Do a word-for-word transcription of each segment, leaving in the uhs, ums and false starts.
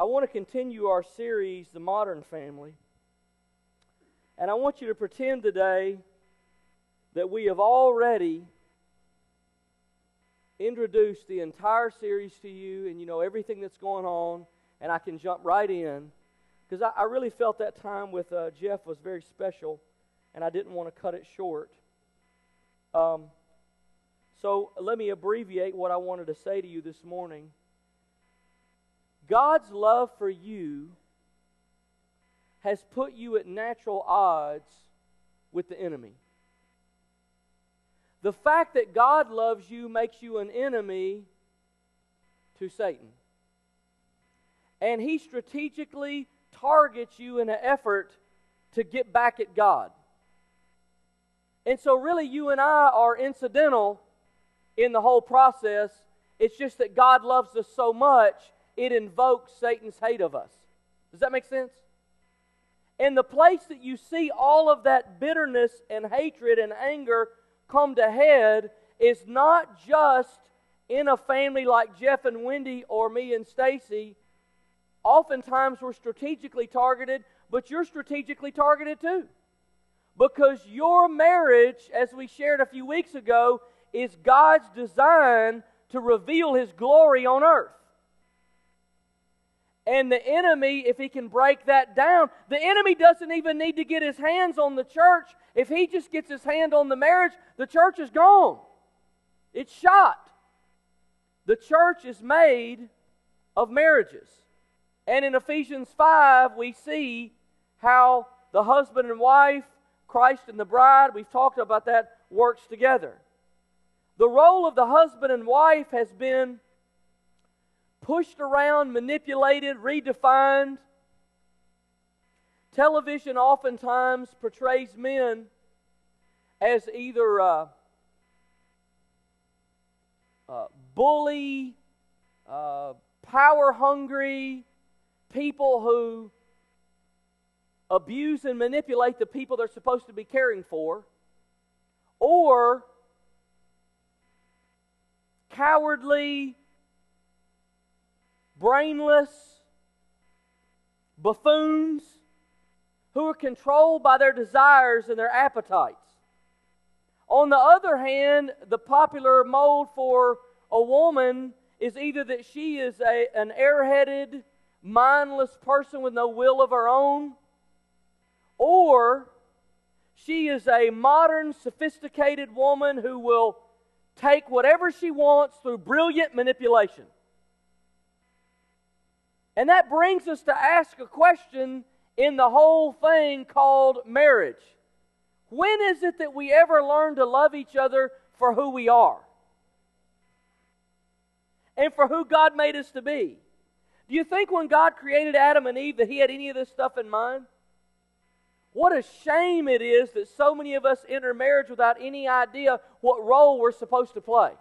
I want to continue our series, The Modern Family. And I want you to pretend today that we have already introduced the entire series to you, and you know everything that's going on, and I can jump right in. Because I, I really felt that time with uh, Jeff was very special, and I didn't want to cut it short. Um, so let me abbreviate what I wanted to say to you this morning. God's love for you has put you at natural odds with the enemy. The fact that God loves you makes you an enemy to Satan. And he strategically targets you in an effort to get back at God. And so really you and I are incidental in the whole process. It's just that God loves us so much it invokes Satan's hate of us. Does that make sense? And the place that you see all of that bitterness and hatred and anger come to head is not just in a family like Jeff and Wendy or me and Stacy. Oftentimes we're strategically targeted, but you're strategically targeted too. Because your marriage, as we shared a few weeks ago, is God's design to reveal His glory on earth. And the enemy, if he can break that down, the enemy doesn't even need to get his hands on the church. If he just gets his hand on the marriage, the church is gone. It's shot. The church is made of marriages. And in Ephesians five, we see how the husband and wife, Christ and the bride, we've talked about that, works together. The role of the husband and wife has been pushed around, manipulated, redefined. Television oftentimes portrays men as either a, a bully, a power-hungry, people who abuse and manipulate the people they're supposed to be caring for, or cowardly, brainless buffoons who are controlled by their desires and their appetites. On the other hand, the popular mold for a woman is either that she is a, an airheaded, mindless person with no will of her own, or she is a modern, sophisticated woman who will take whatever she wants through brilliant manipulation. And that brings us to ask a question in the whole thing called marriage. When is it that we ever learn to love each other for who we are? And for who God made us to be? Do you think when God created Adam and Eve that He had any of this stuff in mind? What a shame it is that so many of us enter marriage without any idea what role we're supposed to play.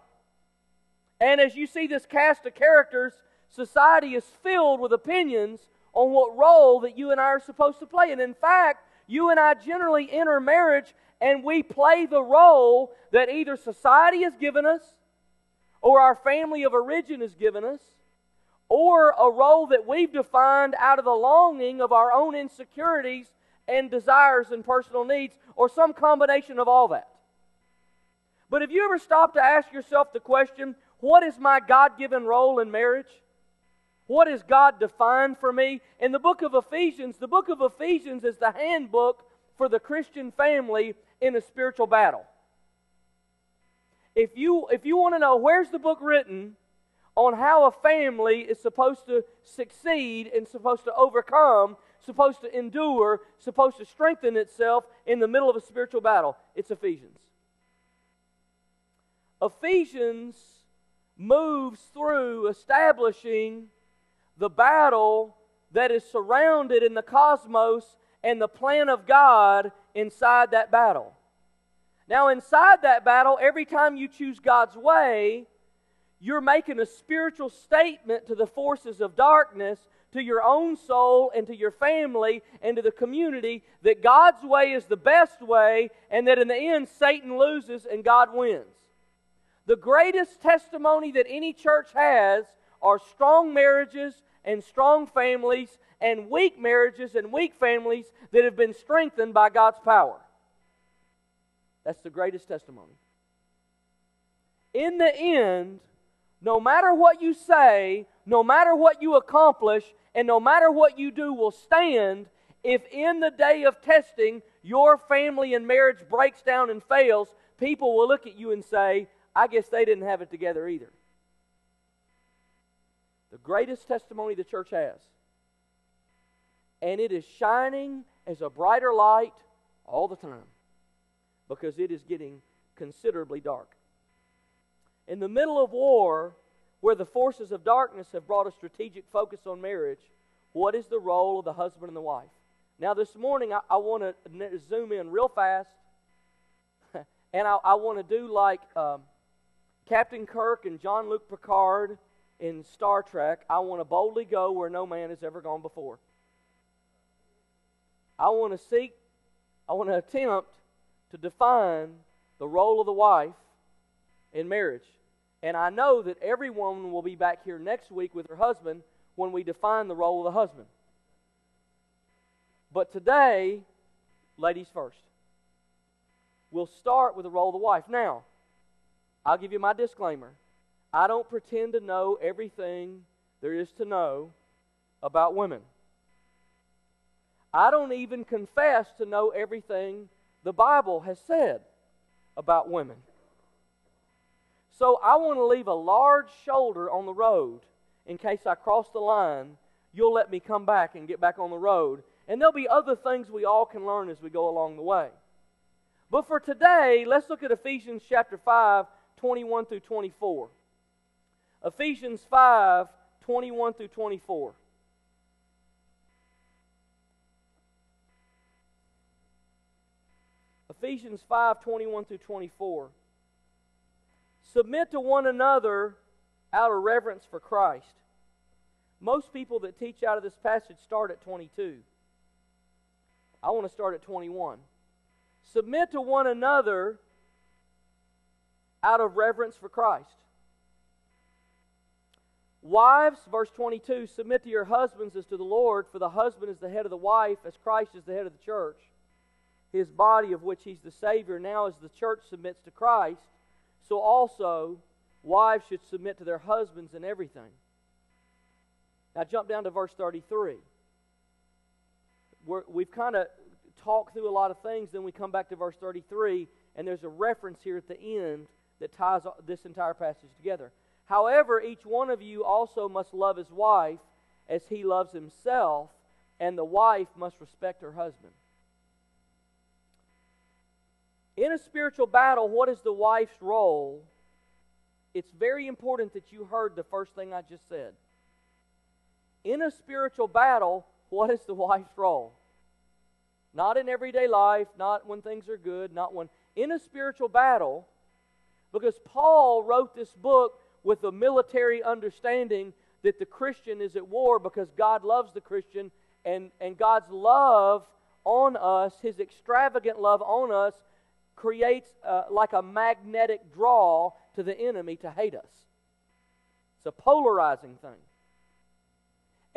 And as you see this cast of characters, society is filled with opinions on what role that you and I are supposed to play. And in fact, you and I generally enter marriage and we play the role that either society has given us, or our family of origin has given us, or a role that we've defined out of the longing of our own insecurities and desires and personal needs, or some combination of all that. But have you ever stopped to ask yourself the question, what is my God-given role in marriage? What has God defined for me? In the book of Ephesians, the book of Ephesians is the handbook for the Christian family in a spiritual battle. If you, if you want to know where's the book written on how a family is supposed to succeed and supposed to overcome, supposed to endure, supposed to strengthen itself in the middle of a spiritual battle, it's Ephesians. Ephesians moves through establishing the battle that is surrounded in the cosmos and the plan of God inside that battle. Now, inside that battle, every time you choose God's way, you're making a spiritual statement to the forces of darkness, to your own soul, and to your family, and to the community, that God's way is the best way, and that in the end, Satan loses and God wins. The greatest testimony that any church has are strong marriages and strong families and weak marriages and weak families that have been strengthened by God's power. That's the greatest testimony. In the end, no matter what you say, no matter what you accomplish, and no matter what you do will stand if in the day of testing your family and marriage breaks down and fails, people will look at you and say, I guess they didn't have it together either. The greatest testimony the church has. And it is shining as a brighter light all the time because it is getting considerably dark. In the middle of war, where the forces of darkness have brought a strategic focus on marriage, what is the role of the husband and the wife? Now this morning, I, I want to zoom in real fast, and I, I want to do like um, Captain Kirk and John Luc Picard in Star Trek. I want to boldly go where no man has ever gone before. I want to seek, I want to attempt to define the role of the wife in marriage. And I know that every woman will be back here next week with her husband when we define the role of the husband. But today, ladies first, we'll start with the role of the wife. Now, I'll give you my disclaimer. I don't pretend to know everything there is to know about women. I don't even confess to know everything the Bible has said about women. So I want to leave a large shoulder on the road in case I cross the line. You'll let me come back and get back on the road. And there'll be other things we all can learn as we go along the way. But for today, let's look at Ephesians chapter five, twenty-one through twenty-four. Ephesians five, twenty-one through twenty-four. Ephesians five, twenty-one through twenty-four. Submit to one another out of reverence for Christ. Most people that teach out of this passage start at twenty-two. I want to start at twenty-one. Submit to one another out of reverence for Christ. Wives, verse twenty-two, submit to your husbands as to the Lord, for the husband is the head of the wife, as Christ is the head of the church. His body, of which he's the Savior, now as the church submits to Christ, so also wives should submit to their husbands in everything. Now jump down to verse thirty-three. We're, we've kind of talked through a lot of things, then we come back to verse thirty-three, and there's a reference here at the end that ties this entire passage together. However, each one of you also must love his wife as he loves himself, and the wife must respect her husband. In a spiritual battle, what is the wife's role? It's very important that you heard the first thing I just said. In a spiritual battle, what is the wife's role? Not in everyday life, not when things are good, not when... In a spiritual battle, because Paul wrote this book with a military understanding that the Christian is at war because God loves the Christian, and, and God's love on us, His extravagant love on us, creates uh, like a magnetic draw to the enemy to hate us. It's a polarizing thing.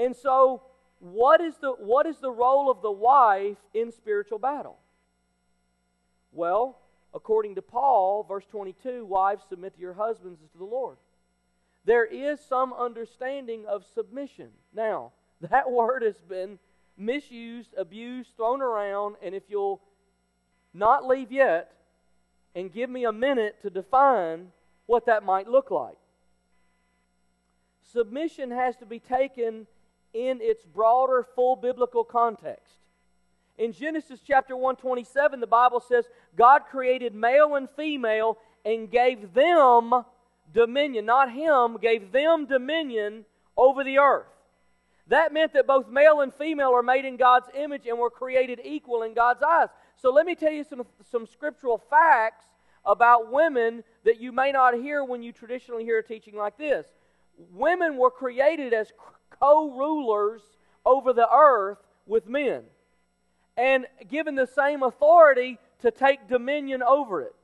And so, what is the, what is the role of the wife in spiritual battle? Well, according to Paul, verse twenty-two, wives, submit to your husbands as to the Lord. There is some understanding of submission. Now, that word has been misused, abused, thrown around, and if you'll not leave yet, and give me a minute to define what that might look like. Submission has to be taken in its broader, full biblical context. In Genesis chapter one twenty-seven, the Bible says, God created male and female and gave them dominion, not him, gave them dominion over the earth. That meant that both male and female are made in God's image and were created equal in God's eyes. So let me tell you some, some scriptural facts about women that you may not hear when you traditionally hear a teaching like this. Women were created as co-rulers over the earth with men and given the same authority to take dominion over it.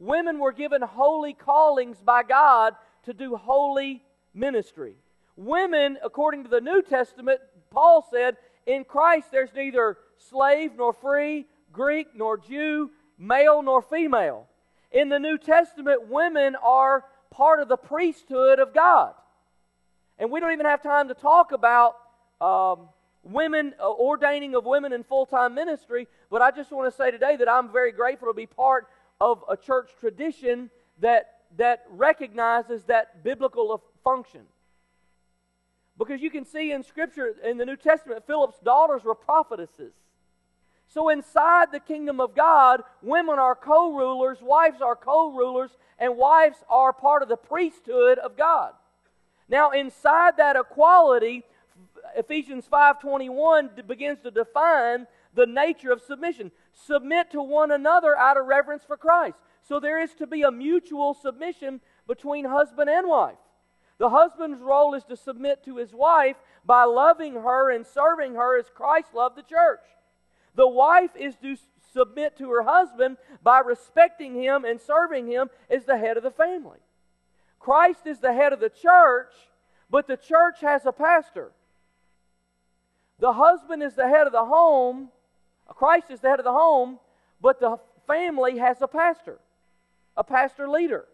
Women were given holy callings by God to do holy ministry. Women, according to the New Testament, Paul said, in Christ there's neither slave nor free, Greek nor Jew, male nor female. In the New Testament, women are part of the priesthood of God. And we don't even have time to talk about um, women, uh, ordaining of women in full-time ministry, but I just want to say today that I'm very grateful to be part of a church tradition that, that recognizes that biblical function. Because you can see in Scripture, in the New Testament, Philip's daughters were prophetesses. So inside the kingdom of God, women are co-rulers, wives are co-rulers, and wives are part of the priesthood of God. Now inside that equality, Ephesians five twenty-one begins to define the nature of submission. Submit to one another out of reverence for Christ. So there is to be a mutual submission between husband and wife. The husband's role is to submit to his wife by loving her and serving her as Christ loved the church. The wife is to submit to her husband by respecting him and serving him as the head of the family. Christ is the head of the church, but the church has a pastor. The husband is the head of the home. Christ is the head of the home, but the family has a pastor, a pastor leader.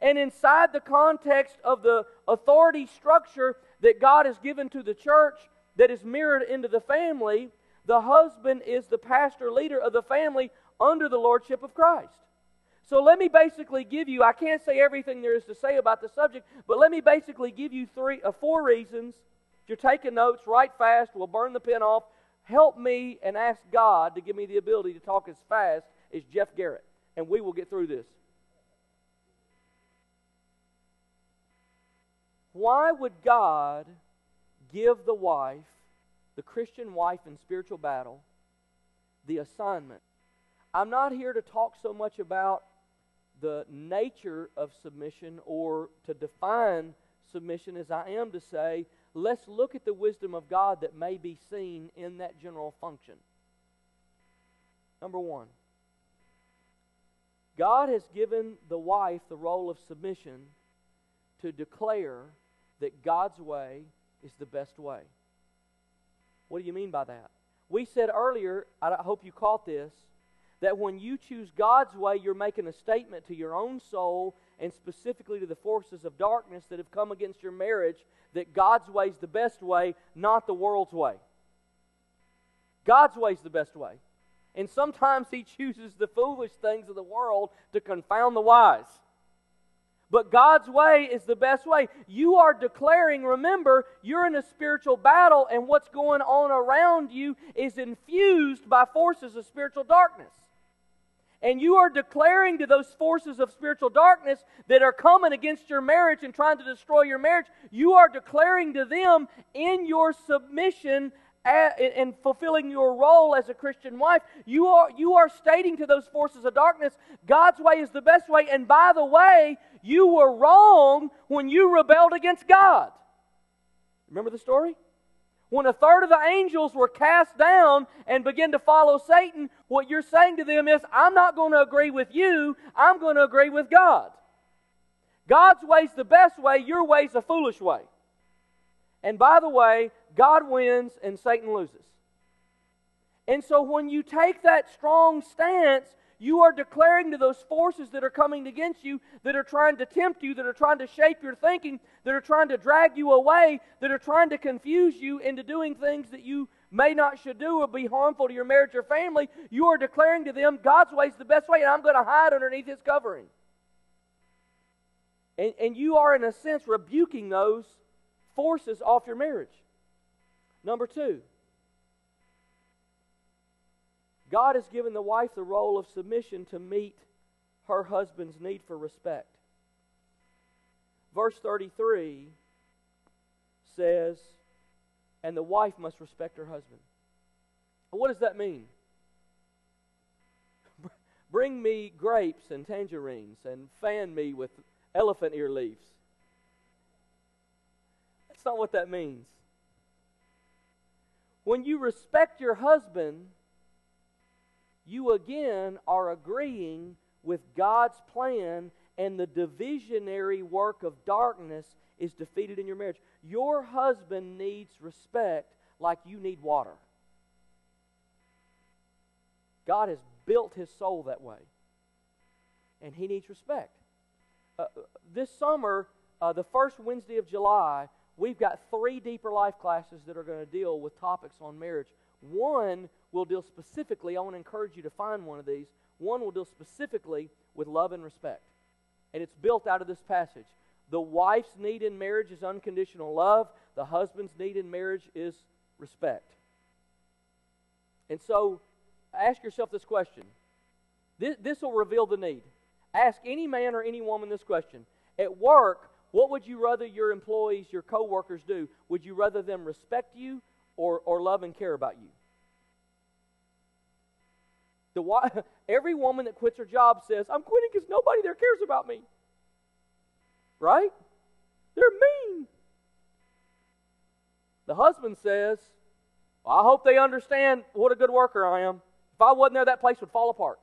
And inside the context of the authority structure that God has given to the church that is mirrored into the family, the husband is the pastor leader of the family under the lordship of Christ. So let me basically give you, I can't say everything there is to say about the subject, but let me basically give you three, uh, four reasons. If you're taking notes, write fast, we'll burn the pen off. Help me and ask God to give me the ability to talk as fast as Jeff Garrett, and we will get through this. Why would God give the wife, the Christian wife in spiritual battle, the assignment? I'm not here to talk so much about the nature of submission or to define submission as I am to say, let's look at the wisdom of God that may be seen in that general function. Number one, God has given the wife the role of submission to declare that God's way is the best way. What do you mean by that? We said earlier, I hope you caught this, that when you choose God's way, you're making a statement to your own soul and specifically to the forces of darkness that have come against your marriage that God's way is the best way, not the world's way. God's way is the best way. And sometimes He chooses the foolish things of the world to confound the wise. But God's way is the best way. You are declaring, remember, you're in a spiritual battle and what's going on around you is infused by forces of spiritual darkness. And you are declaring to those forces of spiritual darkness that are coming against your marriage and trying to destroy your marriage, you are declaring to them in your submission and fulfilling your role as a Christian wife, you are, you are stating to those forces of darkness, God's way is the best way, and by the way, you were wrong when you rebelled against God. Remember the story? When a third of the angels were cast down and began to follow Satan, what you're saying to them is, I'm not going to agree with you, I'm going to agree with God. God's way's the best way, your way's a foolish way. And by the way, God wins and Satan loses. And so when you take that strong stance, you are declaring to those forces that are coming against you, that are trying to tempt you, that are trying to shape your thinking, that are trying to drag you away, that are trying to confuse you into doing things that you may not should do or be harmful to your marriage or family. You are declaring to them, God's way is the best way, and I'm going to hide underneath His covering. And, and you are, in a sense, rebuking those forces off your marriage. Number two, God has given the wife the role of submission to meet her husband's need for respect. Verse thirty-three says, and the wife must respect her husband. What does that mean? Bring me grapes and tangerines and fan me with elephant ear leaves. That's not what that means. When you respect your husband, you again are agreeing with God's plan and the divisionary work of darkness is defeated in your marriage. Your husband needs respect like you need water. God has built his soul that way, and he needs respect. Uh, this summer, uh, the first Wednesday of July, we've got three Deeper Life classes that are going to deal with topics on marriage. One will deal specifically, I want to encourage you to find one of these, one will deal specifically with love and respect. And it's built out of this passage. The wife's need in marriage is unconditional love. The husband's need in marriage is respect. And so, ask yourself this question. This, this will reveal the need. Ask any man or any woman this question. At work, what would you rather your employees, your co-workers do? Would you rather them respect you or, or love and care about you? The, every woman that quits her job says, I'm quitting because nobody there cares about me. Right? They're mean. The husband says, well, I hope they understand what a good worker I am. If I wasn't there, that place would fall apart.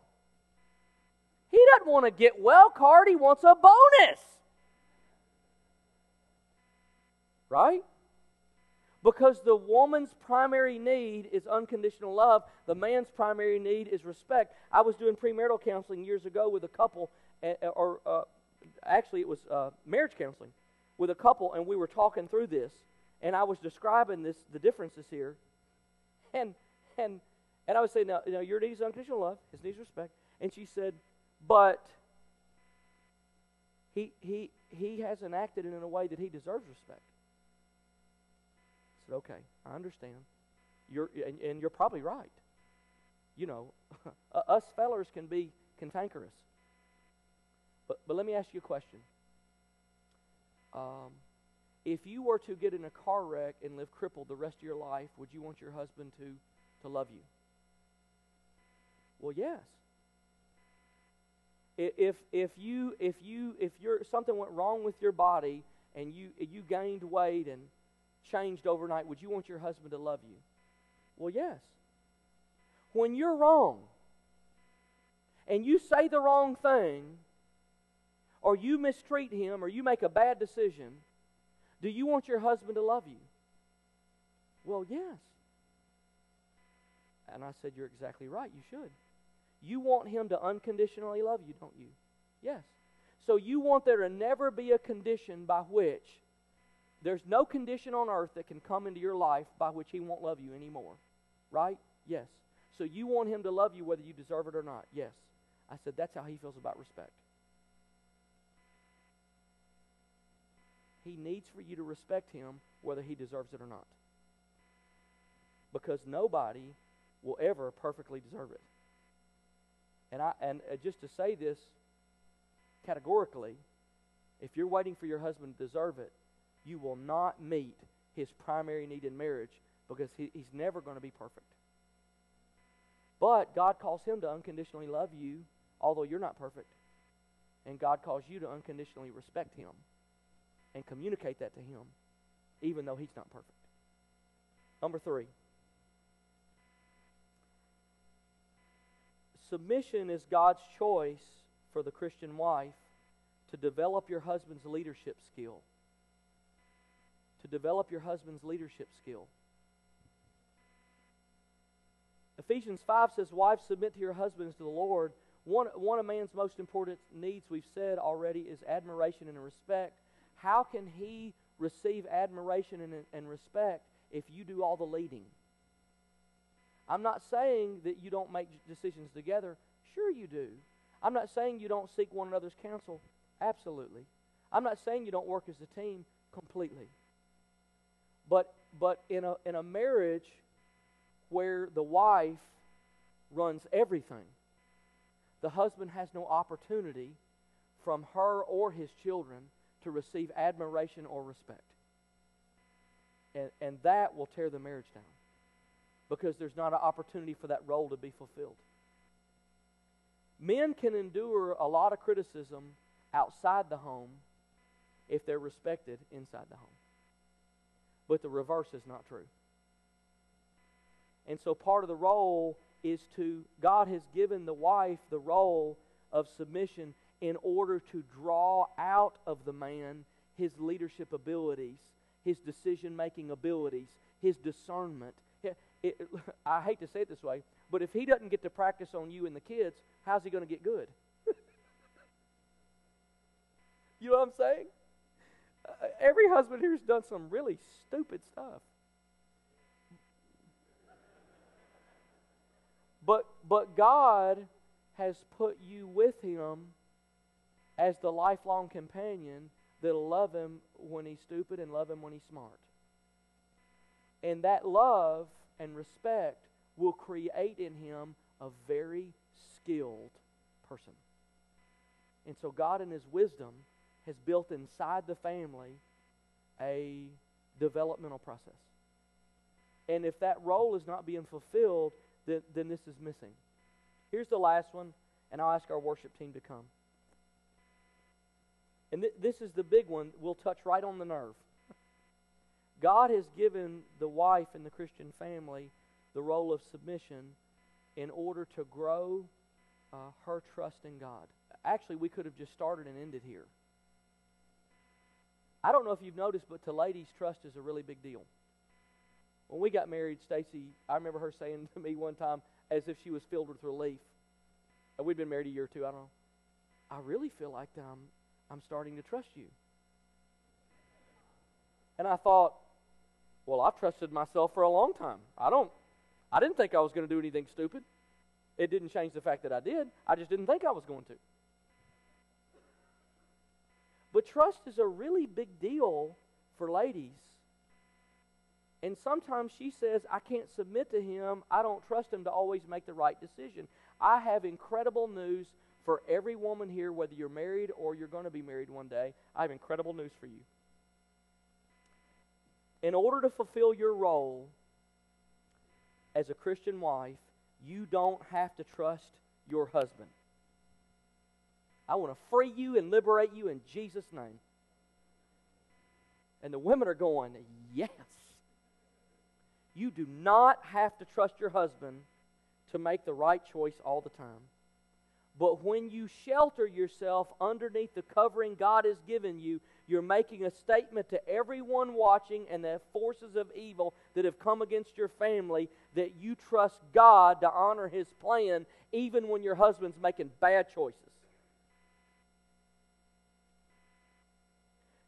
He doesn't want to get well card. He wants a bonus. Right? Because the woman's primary need is unconditional love. The man's primary need is respect. I was doing premarital counseling years ago with a couple, or uh, actually it was uh, marriage counseling, with a couple, and we were talking through this, and I was describing this, the differences here, and and and I was saying, now, you know, your need is unconditional love, his need is respect, and she said, but he he he hasn't acted in a way that he deserves respect. I said, okay, I understand. You're, and, and you're probably right. You know, us fellers can be cantankerous. But, but let me ask you a question. Um, if you were to get in a car wreck and live crippled the rest of your life, would you want your husband to, to love you? Well, yes. If if you if you if you're something went wrong with your body and you you gained weight and changed overnight, would you want your husband to love you? Well, yes. When you're wrong and you say the wrong thing, or you mistreat him, or you make a bad decision, do you want your husband to love you? Well, yes. And I said, you're exactly right, you should. You want him to unconditionally love you, don't you? Yes. So you want there to never be a condition by which there's no condition on earth that can come into your life by which he won't love you anymore. Right? Yes. So you want him to love you whether you deserve it or not. Yes. I said, that's how he feels about respect. He needs for you to respect him whether he deserves it or not. Because nobody will ever perfectly deserve it. And, I, and just to say this categorically, if you're waiting for your husband to deserve it, you will not meet his primary need in marriage because he, he's never going to be perfect. But God calls him to unconditionally love you, although you're not perfect. And God calls you to unconditionally respect him and communicate that to him, even though he's not perfect. Number three. Submission is God's choice for the Christian wife to develop your husband's leadership skill. To develop your husband's leadership skill. Ephesians five says, wives, submit to your husbands to the Lord. One, one of man's most important needs, we've said already, is admiration and respect. How can he receive admiration and, and respect if you do all the leading? I'm not saying that you don't make decisions together. Sure you do. I'm not saying you don't seek one another's counsel. Absolutely. I'm not saying you don't work as a team completely. But but in a in a marriage where the wife runs everything, the husband has no opportunity from her or his children to receive admiration or respect. And, and that will tear the marriage down because there's not an opportunity for that role to be fulfilled. Men can endure a lot of criticism outside the home if they're respected inside the home. But the reverse is not true. And so part of the role is to, God has given the wife the role of submission in order to draw out of the man his leadership abilities, his decision-making abilities, his discernment. It, it, I hate to say it this way, but if he doesn't get to practice on you and the kids, how's he going to get good? You know what I'm saying? Uh, every husband here's done some really stupid stuff. But but God has put you with him as the lifelong companion that'll love him when he's stupid and love him when he's smart. And that love and respect will create in him a very skilled person. And so God in his wisdom has built inside the family a developmental process. And if that role is not being fulfilled, then, then this is missing. Here's the last one, and I'll ask our worship team to come. And th- this is the big one. We'll touch right on the nerve. God has given the wife in the Christian family the role of submission in order to grow uh, her trust in God. Actually, we could have just started and ended here. I don't know if you've noticed, but to ladies, trust is a really big deal. When we got married, Stacy, I remember her saying to me one time, as if she was filled with relief. We'd been married a year or two, I don't know. I really feel like that I'm, I'm starting to trust you. And I thought, well, I've trusted myself for a long time. I don't, I didn't think I was going to do anything stupid. It didn't change the fact that I did. I just didn't think I was going to. But trust is a really big deal for ladies. And sometimes she says, I can't submit to him. I don't trust him to always make the right decision. I have incredible news for every woman here, whether you're married or you're going to be married one day. I have incredible news for you. In order to fulfill your role as a Christian wife, you don't have to trust your husband. I want to free you and liberate you in Jesus' name. And the women are going, yes. You do not have to trust your husband to make the right choice all the time. But when you shelter yourself underneath the covering God has given you, you're making a statement to everyone watching and the forces of evil that have come against your family that you trust God to honor His plan even when your husband's making bad choices.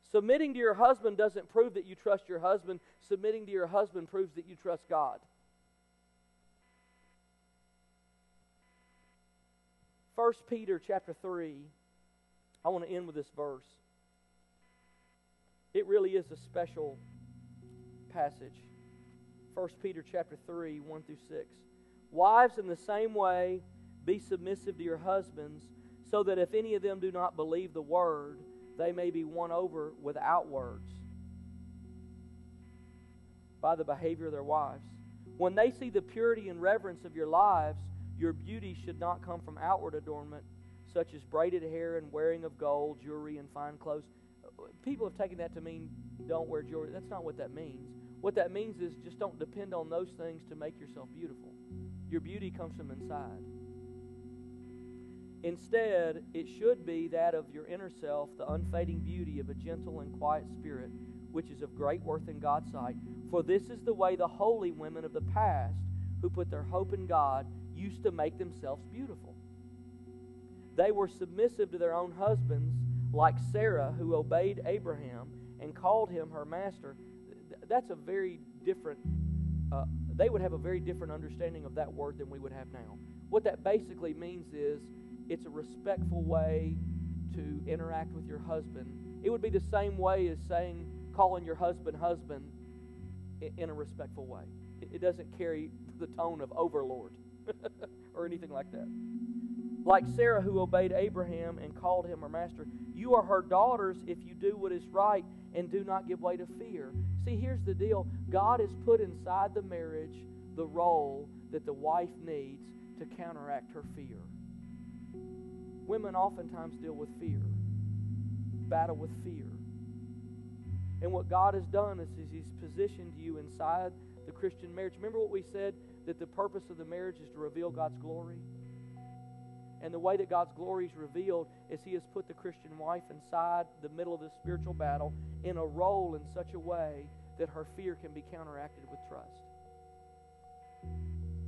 Submitting to your husband doesn't prove that you trust your husband. Submitting to your husband proves that you trust God. First Peter chapter three, I want to end with this verse. It really is a special passage. First Peter chapter three, one through six. Wives, in the same way, be submissive to your husbands, so that if any of them do not believe the word, they may be won over without words by the behavior of their wives. When they see the purity and reverence of your lives, your beauty should not come from outward adornment, such as braided hair and wearing of gold, jewelry, and fine clothes. People have taken that to mean don't wear jewelry. That's not what that means. What that means is just don't depend on those things to make yourself beautiful. Your beauty comes from inside. Instead, it should be that of your inner self, the unfading beauty of a gentle and quiet spirit, which is of great worth in God's sight. For this is the way the holy women of the past, who put their hope in God, used to make themselves beautiful. They were submissive to their own husbands, like Sarah, who obeyed Abraham and called him her master. That's a very different, uh, they would have a very different understanding of that word than we would have now. What that basically means is, it's a respectful way to interact with your husband. It would be the same way as saying, calling your husband husband in a respectful way. It doesn't carry the tone of overlord or anything like that. Like Sarah, who obeyed Abraham and called him her master, you are her daughters if you do what is right and do not give way to fear. See, here's the deal. God has put inside the marriage the role that the wife needs to counteract her fear. Women oftentimes deal with fear, battle with fear. And what God has done is, is He's positioned you inside the Christian marriage. Remember what we said, that the purpose of the marriage is to reveal God's glory? And the way that God's glory is revealed is He has put the Christian wife inside the middle of this spiritual battle in a role in such a way that her fear can be counteracted with trust.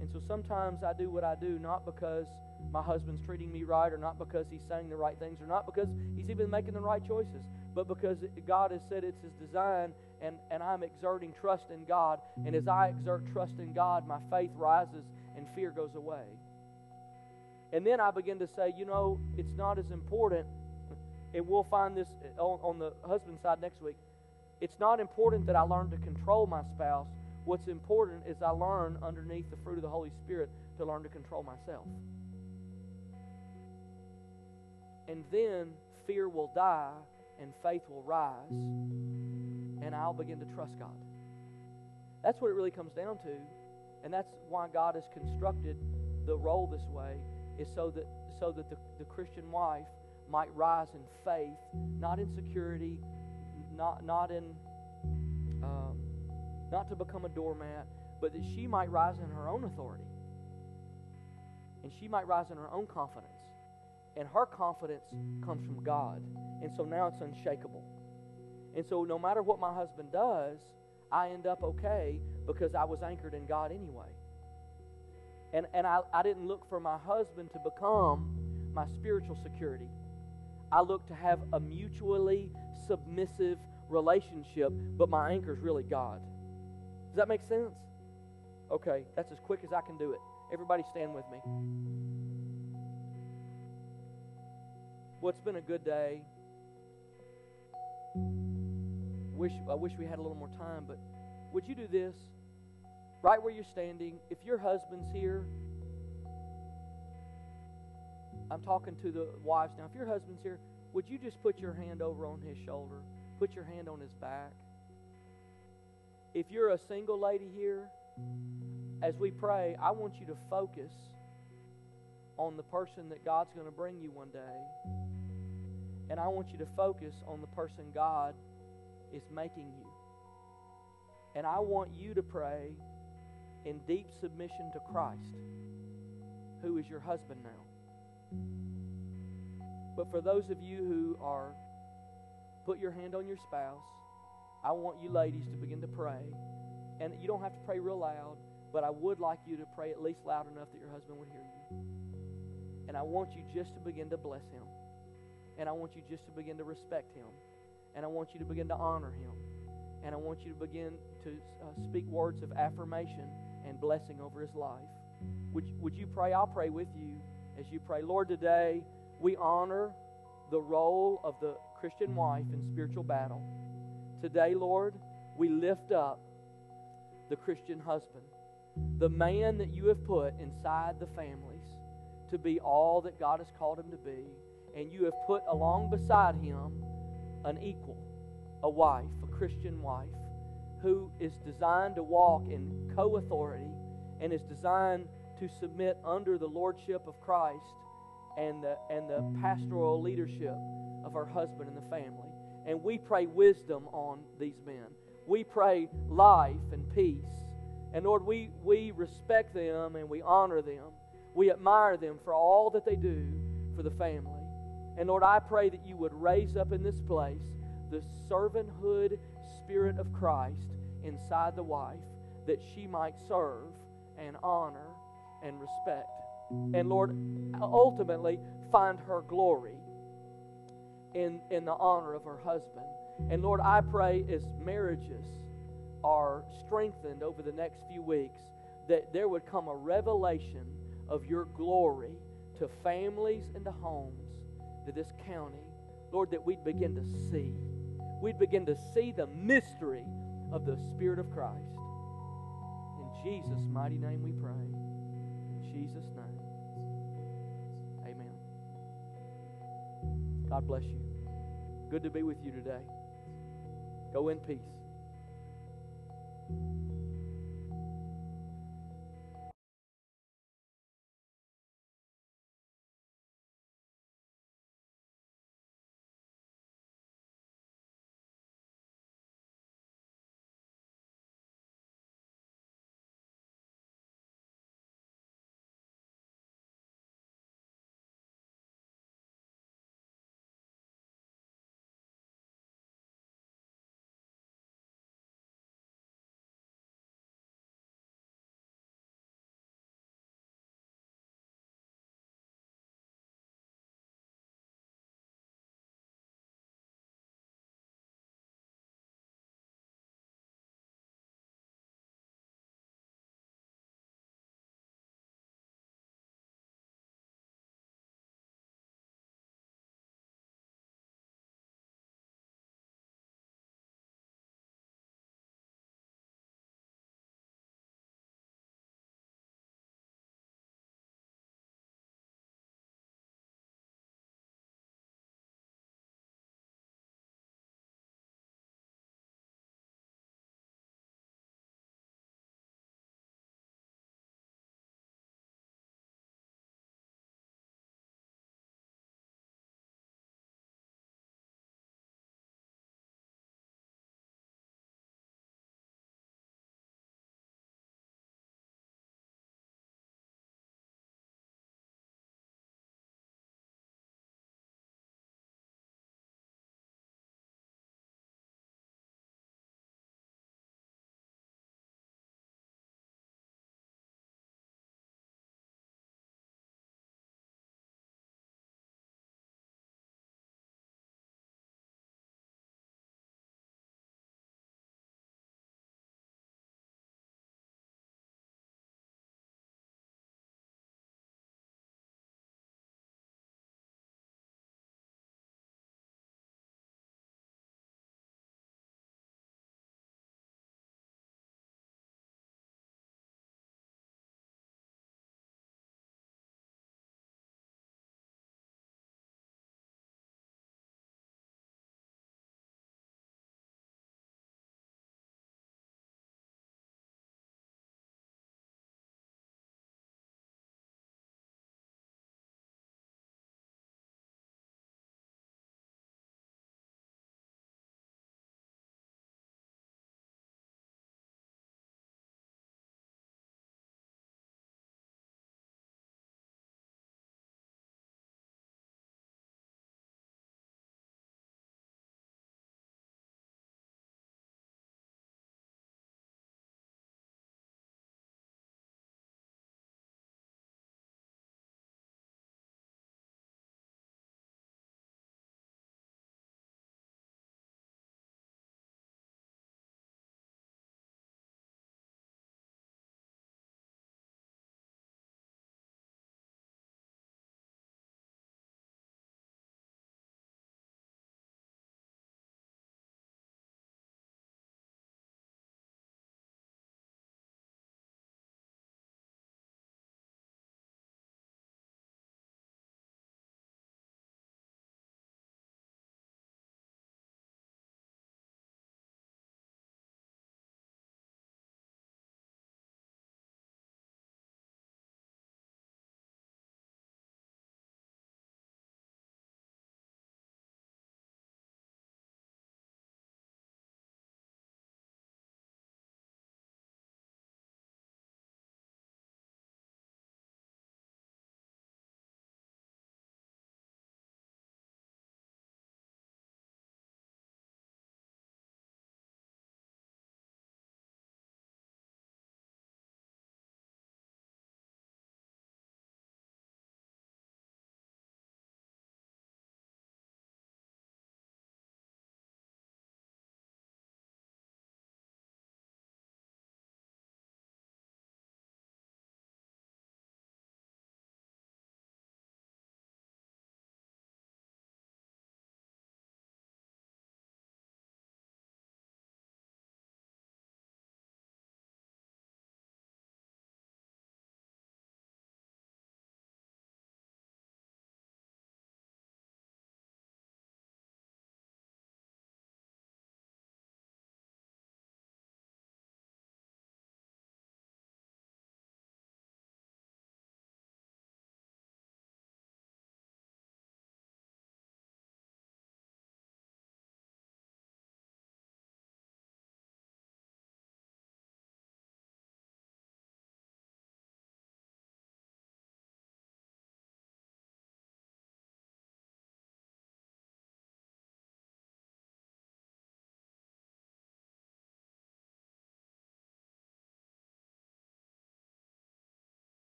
And so sometimes I do what I do not because my husband's treating me right, or not because he's saying the right things, or not because he's even making the right choices, but because God has said it's His design, and, and I'm exerting trust in God. And as I exert trust in God, my faith rises and fear goes away. And then I begin to say, you know, it's not as important, and we'll find this on, on the husband's side next week, it's not important that I learn to control my spouse. What's important is I learn underneath the fruit of the Holy Spirit to learn to control myself. And then fear will die and faith will rise, and I'll begin to trust God. That's what it really comes down to, and that's why God has constructed the role this way, is so that so that the, the Christian wife might rise in faith, not in security, not not in um, not to become a doormat, but that she might rise in her own authority, and she might rise in her own confidence. And her confidence comes from God. And so now it's unshakable. And so no matter what my husband does, I end up okay because I was anchored in God anyway. And and I, I didn't look for my husband to become my spiritual security. I looked to have a mutually submissive relationship, but my anchor is really God. Does that make sense? Okay, that's as quick as I can do it. Everybody stand with me. Well, it's been a good day. Wish I wish we had a little more time, but would you do this? Right where you're standing, if your husband's here, I'm talking to the wives now. If your husband's here, would you just put your hand over on his shoulder? Put your hand on his back. If you're a single lady here, as we pray, I want you to focus on the person that God's going to bring you one day. And I want you to focus on the person God is making you. And I want you to pray in deep submission to Christ, who is your husband now. But for those of you who are, put your hand on your spouse, I want you ladies to begin to pray. And you don't have to pray real loud, but I would like you to pray at least loud enough that your husband would hear you. And I want you just to begin to bless him. And I want you just to begin to respect him. And I want you to begin to honor him. And I want you to begin to uh, speak words of affirmation and blessing over his life. Would, would you pray? I'll pray with you as you pray. Lord, today we honor the role of the Christian wife in spiritual battle. Today, Lord, we lift up the Christian husband, the man that you have put inside the families to be all that God has called him to be. And you have put along beside him an equal, a wife, a Christian wife, who is designed to walk in co-authority and is designed to submit under the lordship of Christ and the, and the pastoral leadership of her husband and the family. And we pray wisdom on these men. We pray life and peace. And Lord, we, we respect them and we honor them. We admire them for all that they do for the family. And Lord, I pray that you would raise up in this place the servanthood spirit of Christ inside the wife, that she might serve and honor and respect. And Lord, ultimately find her glory in, in the honor of her husband. And Lord, I pray as marriages are strengthened over the next few weeks, that there would come a revelation of your glory to families and to homes, to this county. Lord, that we'd begin to see. We'd begin to see the mystery of the Spirit of Christ. In Jesus' mighty name we pray. In Jesus' name. Amen. God bless you. Good to be with you today. Go in peace.